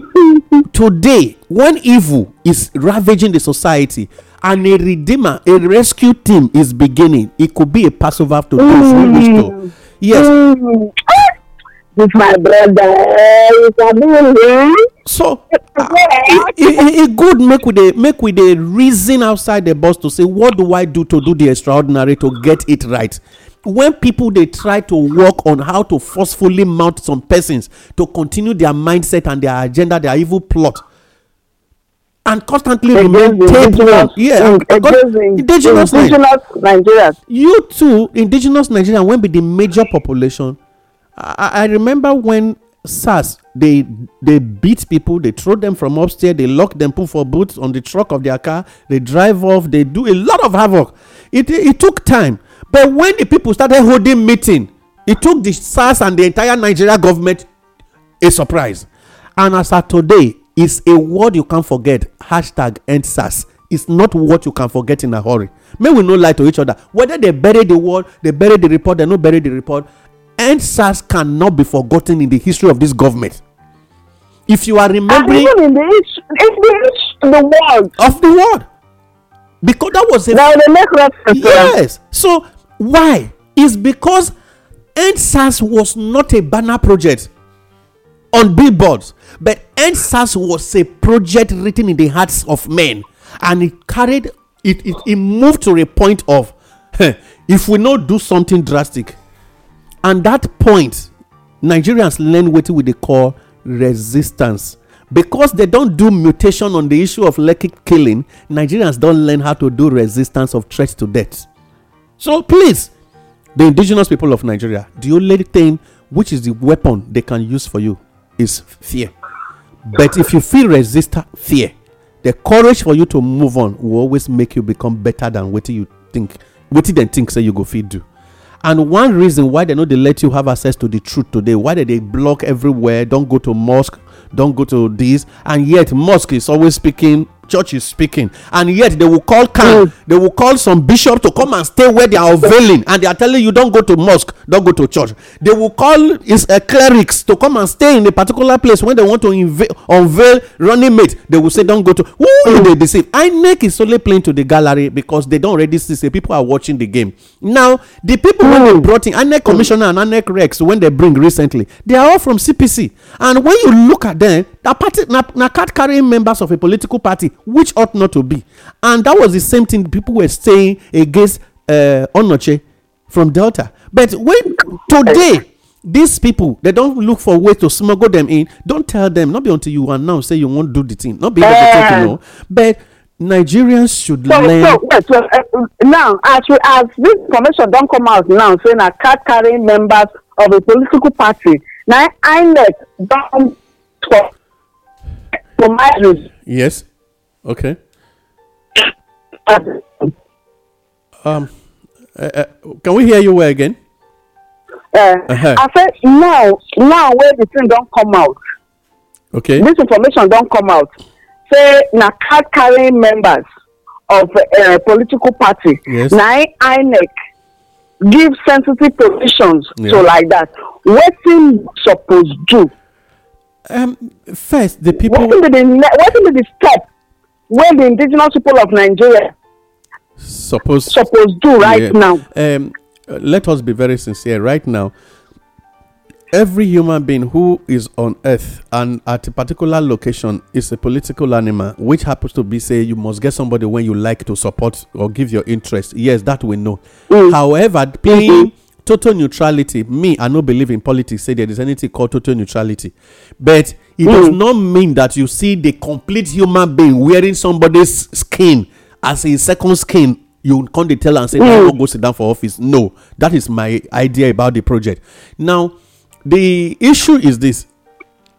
today, when evil is ravaging the society and a redeemer, a rescue team is beginning, it could be a Passover to those who wish to. Yes. Mm. With my brother. So uh, it, it, it good make with a make with a reason outside the box to say, what do I do to do the extraordinary to get it right? When people they try to work on how to forcefully mount some persons to continue their mindset and their agenda, their evil plot, and constantly it remain tapeworm. Yeah, it it got, indigenous, indigenous Nigerians. You too, indigenous Nigerians, when be the major population. I remember when SARS, they they beat people, they throw them from upstairs, they lock them, put for boots on the truck of their car, they drive off, they do a lot of havoc. It it took time. But when the people started holding meeting, it took the SARS and the entire Nigeria government a surprise. And as of today, it's a word you can't forget. Hashtag end SARS. It's not what you can forget in a hurry. May we no lie to each other. Whether they bury the word, they bury the report, they don't bury the report. And SARS cannot be forgotten in the history of this government. If you are remembering, and even in the history, the world of the world, because that was a now they make reference. Yes. So why? It's because SARS was not a banner project on billboards, but SARS was a project written in the hearts of men, and it carried it. It, it moved to a point of, huh, if we not do something drastic. And that point, Nigerians learn what they call resistance. Because they don't do mutation on the issue of Lekki killing, Nigerians don't learn how to do resistance of threats to death. So please, the indigenous people of Nigeria, the only thing which is the weapon they can use for you is fear. But if you feel resist fear, the courage for you to move on will always make you become better than what you think, what they think say you go feed do. And one reason why they know they let you have access to the truth today, why did they block everywhere, don't go to mosque, don't go to this, and yet mosque is always speaking, church is speaking, and yet they will call camp, they will call some bishop to come and stay where they are availing, and they are telling you don't go to mosque, don't go to church. They will call is uh, clerics to come and stay in a particular place when they want to inv- unveil running mate. They will say don't go to. Who they deceive? I N E C is solely playing to the gallery because they don't already see. Say people are watching the game now. The people when they brought in I N E C commissioner and I N E C Rex when they bring recently, they are all from C P C, and when you look at them, that party na, na card carrying members of a political party. Which ought not to be, and that was the same thing people were saying against uh, Onoche from Delta. But when today these people they don't look for ways to smuggle them in, don't tell them. Not be until you announce say you won't do the thing. Not be able to take you know. But Nigerians should so, learn. So, yes, well, uh, now, as we, as this information don't come out now, saying that card carrying members of a political party now I N E C don't for for marriage. Yes. Okay. Um, Uh, uh, can we hear you well again? Uh, uh-huh. I said now, now where the thing don't come out. Okay. This information don't come out. Say na card carrying members of a uh, political party. Yes. Now I N E C give sensitive positions, yeah. So like that. What thing supposed to do? Um, first, the people. What is the, the step where the indigenous people of Nigeria supposed supposed to do right yeah. now? Um, let us be very sincere. Right now, every human being who is on earth and at a particular location is a political animal, which happens to be say you must get somebody when you like to support or give your interest. Yes, that we know. Mm. However, playing. Total neutrality. Me, I don't believe in politics. Say there is anything called total neutrality, but it mm. does not mean that you see the complete human being wearing somebody's skin as a second skin. You can't tell and say, "I will go sit down for office." No, that is my idea about the project. Now, the issue is this: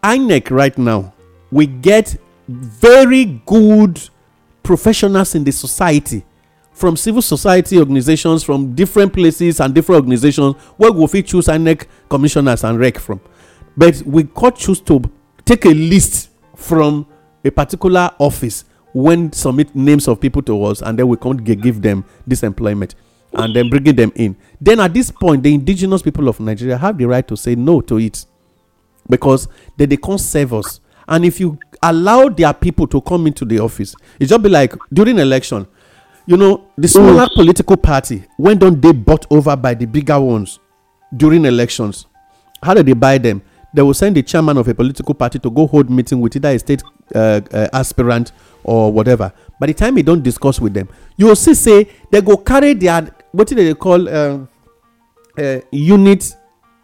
I N E C right now, we get very good professionals in the society. From civil society organizations, from different places and different organizations, where we fit choose I N E C commissioners and rec from. But we could choose to take a list from a particular office when submit names of people to us, and then we can't give them this employment and then bringing them in. Then at this point, the indigenous people of Nigeria have the right to say no to it because they, they can't serve us. And if you allow their people to come into the office, it just be like during election. You know, the smaller mm. political party, when don't they bought over by the bigger ones during elections? How do they buy them? They will send the chairman of a political party to go hold meeting with either a state uh, uh, aspirant or whatever. By the time he don't discuss with them, you will see say they go carry their what do they call uh, uh, unit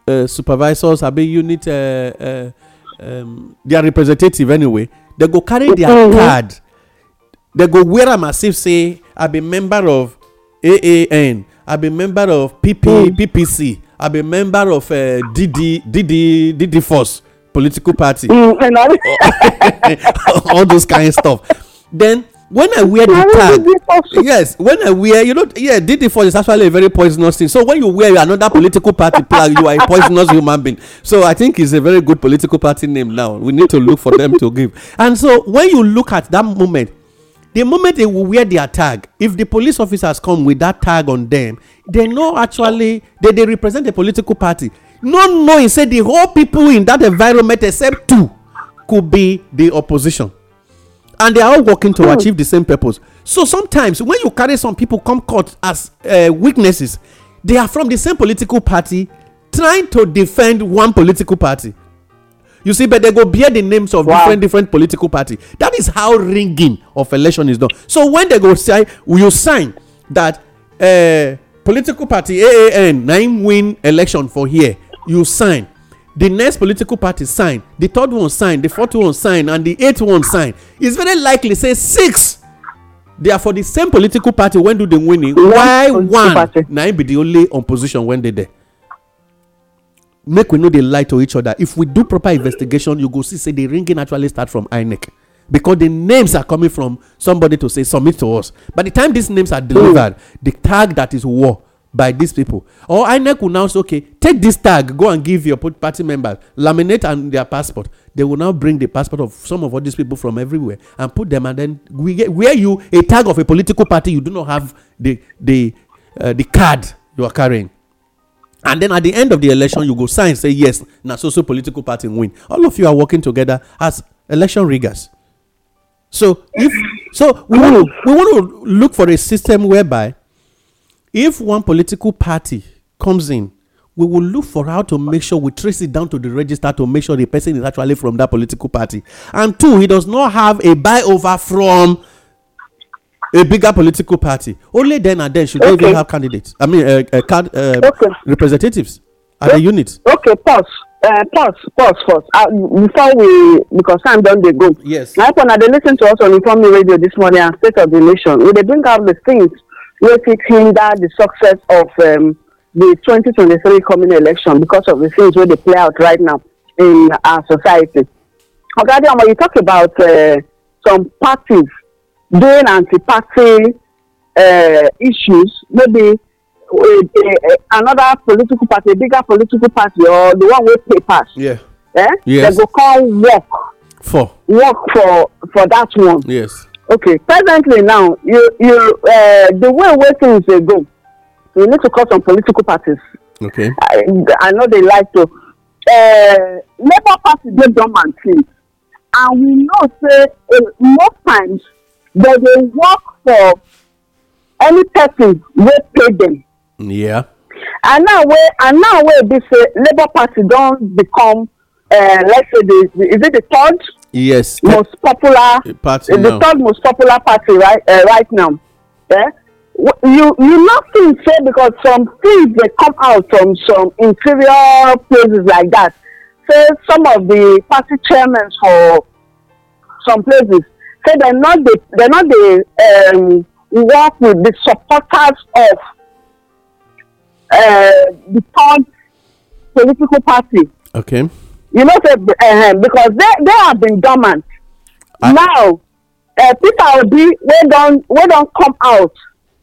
uh, supervisors, I mean unit uh, uh, um, their representative anyway. They go carry their mm-hmm. card. They go wear a massive say. I've been member of A A N. I've been member of P P P P C. I've been member of uh, D D D D D Force political party. All those kind of stuff. Then when I wear the tag, yes, when I wear, you know, yeah, D D Force is actually a very poisonous thing. So when you wear another political party plug, you are a poisonous human being. So I think it's a very good political party name now. We need to look for them to give. And so when you look at that moment. The moment they will wear their tag, if the police officers come with that tag on them, they know actually that they, they represent a political party. No knowing, say the whole people in that environment except two could be the opposition. And they are all working to achieve the same purpose. So sometimes when you carry some people come court as uh, witnesses, they are from the same political party trying to defend one political party. You see, but they go bear the names of wow. different different political party. That is how ringing of election is done. So when they go say, you sign that uh, political party A A N nine win election for here, you sign. The next political party sign. The third one sign. The fourth one sign, and the eighth one sign. It's very likely say six. They are for the same political party when do they winning? Why one? Nine be the only opposition when they there. Make we know they lie to each other. If we do proper investigation, you go see say the ringing actually start from I N E C because the names are coming from somebody to say submit to us. By the time these names are delivered, the tag that is wore by these people, or I N E C will now say, okay, take this tag, go and give your party members laminate and their passport. They will now bring the passport of some of all these people from everywhere and put them, and then we get where you a tag of a political party you do not have the the uh, the card you are carrying. And then at the end of the election, you go sign, say yes, na so so political party win. All of you are working together as election riggers. So if so, we want to we want to look for a system whereby, if one political party comes in, we will look for how to make sure we trace it down to the register to make sure the person is actually from that political party. And two, he does not have a buy over from a bigger political party. Only then and then should okay. they even have candidates. I mean, uh, uh, card, uh, okay. representatives at okay. the unit. Okay, pause. Uh, pause, pause, pause. Uh, before we, because time don't they go. Yes. Now, when they listen to us on Informing Radio this morning and State of the Nation, will they bring out the things which it hinder the success of um, the twenty twenty-three coming election because of the things where they play out right now in our society? Okay, when you talk about uh, some parties doing anti-party uh, issues, maybe a, a, another political party, a bigger political party, or the one with papers. Yeah. Eh? Yes. They go come work for work for for that one. Yes. Okay. Presently now, you you uh, the way where things they go, you need to call some political parties. Okay. I, I know they like to. Uh, Labour Party dey dormant since, and we know say uh, most times they dey work for any person wey pay them. Yeah. And now we and now we be say Labour Party don become uh, let's say the is it the third yes most popular party uh, the third most popular party right uh, right now. Yeah. You you nothing say because some things they come out from some interior places like that. Say some of the party chairmen for some places say they're not the they're not the um, work with the supporters of uh, the third political party. Okay. You know say uh, because they they have been dormant. I- now uh, Peter Obi we don't we don't come out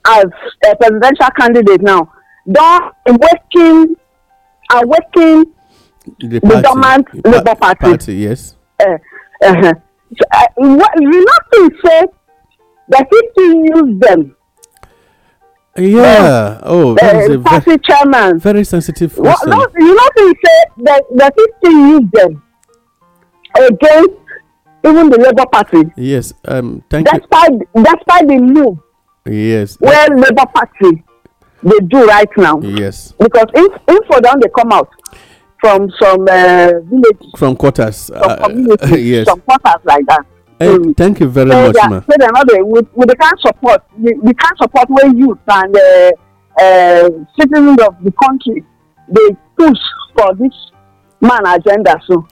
as a presidential candidate now, don't awaken, awaken the, the dormant the pa- Labour Party. Party. Yes. Uh, uh-huh. So, uh, what, you know, to say that if you use them. Yeah. Uh, oh, that uh, is a party ve- chairman. Very sensitive question. Well, no, you know to say that that if you use them against even the Labour Party. Yes. Um. Thank despite, you. Despite the move. Yes. Well, Labour Party, they do right now. Yes. Because if if for them they come out from some uh, village, from quarters, from uh, community, uh, yes, some quarters like that. Hey, um, thank you very so much, ma. So they know they we, we they can't support we, we can't support when youth and uh, uh, citizens of the country they push for this man agenda. So.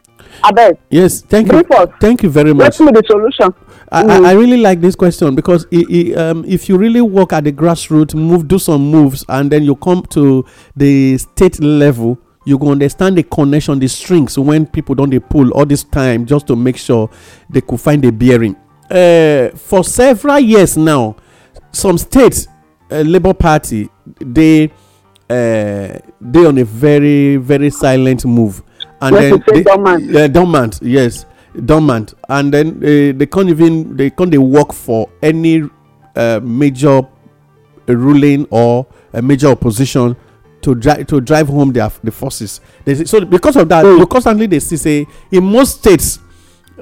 Abed. Yes, thank you. Thank you very much. Give me the solution. I, mm. I, I really like this question because it, it, um, if you really work at the grassroots, move, do some moves, and then you come to the state level, you go understand the connection, the strings when people don't they pull all this time just to make sure they could find a bearing. Uh, for several years now, some states, uh, Labour Party, they uh, they on a very very silent move. And what then they, dormant. Uh, dormant, yes, dormant, and then uh, they can't even they can't they work for any uh, major ruling or a major opposition to drive to drive home their the forces. They say, so because of that, mm. constantly they see say in most states,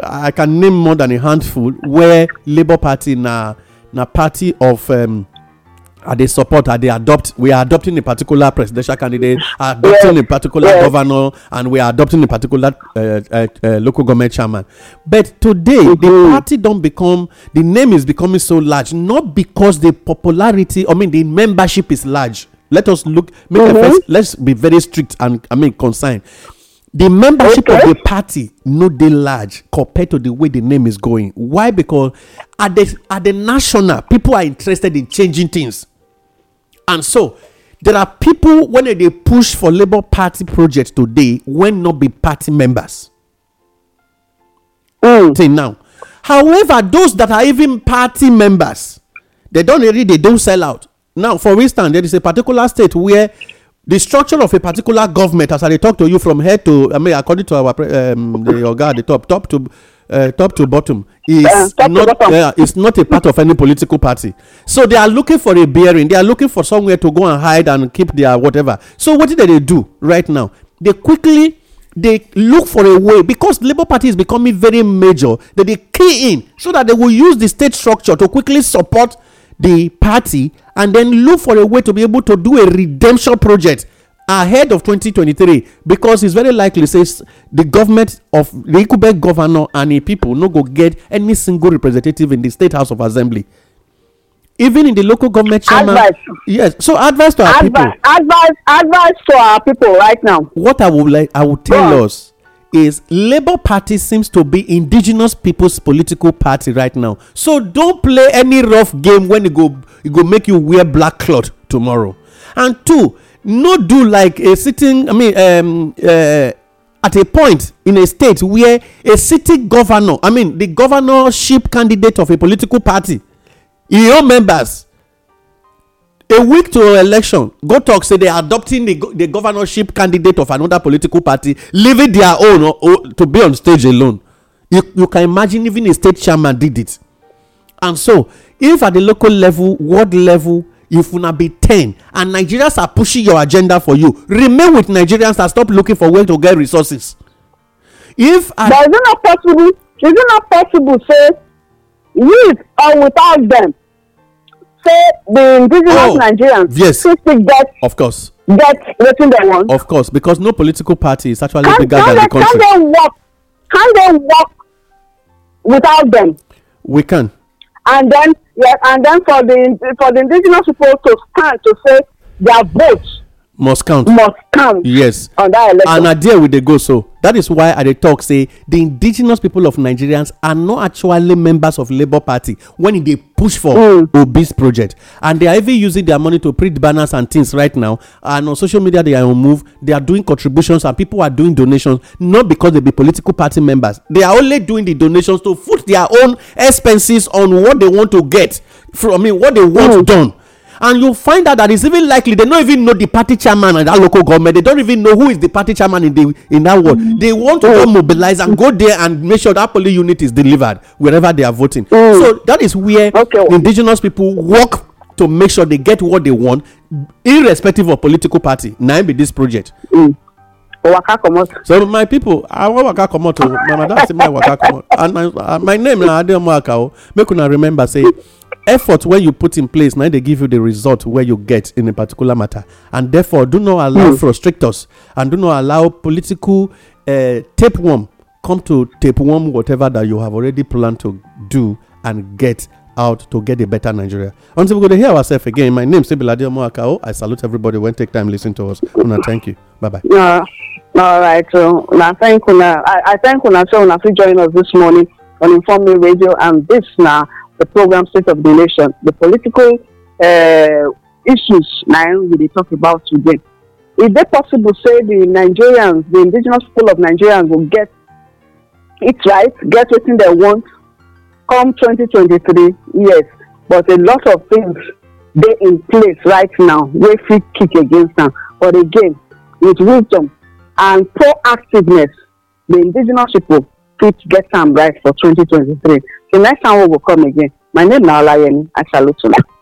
I can name more than a handful where Labour Party na na party of. Um, Are they support? Are they adopt? We are adopting a particular presidential candidate, adopting yeah. a particular yeah. governor, and we are adopting a particular uh, uh, uh, local government chairman. But today, mm-hmm. the party don't become. The name is becoming so large, not because the popularity. I mean, the membership is large. Let us look. Make mm-hmm. a first, let's be very strict and I mean concerned. The membership okay. of the party not that large compared to the way the name is going. Why? Because at the at the national, people are interested in changing things, and so there are people when they push for Labour Party projects today when not be party members. Mm. Till now, however, those that are even party members, they don't really they don't sell out. Now, for instance, there is a particular state where. The structure of a particular government, as I talk to you from head to, I mean, according to our um, the organ, the top, top to, uh, top to bottom, is uh, not, bottom. Uh, it's not a part of any political party. So they are looking for a bearing. They are looking for somewhere to go and hide and keep their whatever. So what did they do right now? They quickly they look for a way because Labour Party is becoming very major. That they key in so that they will use the state structure to quickly support. The party and then look for a way to be able to do a redemption project ahead of twenty twenty-three because it's very likely says the government of the incumbent governor and the people no go get any single representative in the State House of Assembly, even in the local government chairman. Advice. Yes, so advice to our advice, people. Advice, advice to our people right now. What I would like, I would tell yeah. us. Is Labour Party seems to be indigenous people's political party right now. So don't play any rough game when it go it go make you wear black cloth tomorrow. And two, no do like a sitting I mean um uh, at a point in a state where a city governor, I mean the governorship candidate of a political party, your members A week to election, go talk say they are adopting the, the governorship candidate of another political party, leaving their own or, or, to be on stage alone. You, you can imagine even a state chairman did it. And so, if at the local level, ward level, if you be ten and Nigerians are pushing your agenda for you, remain with Nigerians and stop looking for where to get resources. If I, but is it not possible? Is it not possible? Say with or without them. Say the indigenous oh, Nigerians. Yes. Get, of course. Get within their own. Of course, because no political party is actually can, bigger can than they, the country. Can they work? Can they work without them? We can. And then, yeah, and then for the for the indigenous people to stand to say their votes must count. Must count. Yes. On that election. And I deal with the go so. That is why at the talk say the indigenous people of Nigerians are not actually members of Labour Party when they push for mm. obese project. And they are even using their money to print banners and things right now. And on social media they are on move. They are doing contributions and people are doing donations, not because they be political party members. They are only doing the donations to foot their own expenses on what they want to get from I mean what they want mm. done. And you find out that it's even likely they don't even know the party chairman and that local government. They don't even know who is the party chairman in the in that ward. Mm. They want to go mobilize and go there and make sure that police unit is delivered wherever they are voting. Mm. So that is where okay. indigenous people work to make sure they get what they want, irrespective of political party. Now be this project. Mm. So my people, I want waka comot. My dad my waka comot. And, and, and my name na Adeomo Akao. Make una remember say. Effort when you put in place, now they give you the result where you get in a particular matter, and therefore do not allow mm. frustrators and do not allow political uh, tapeworm come to tapeworm whatever that you have already planned to do and get out to get a better Nigeria. Until we go to hear ourselves again, my name is Ibiadeomo Akao. I salute everybody when take time listen to us. Una, thank you. Bye bye. Uh, all right. So, now thank you. Now I, I thank you. Now so now for joining us this morning on Informing Radio and this now. The program State of the Nation, the political uh, issues now we talk about today. Is it possible say the Nigerians, the indigenous people of Nigerians will get it right, get what they want come twenty twenty-three? Yes, but a lot of things they're in place right now. We free kick against them. But again, with wisdom and proactiveness, the indigenous people fit get some right for twenty twenty-three. The next time we will come again. My name is Naola Yeni. I salute you.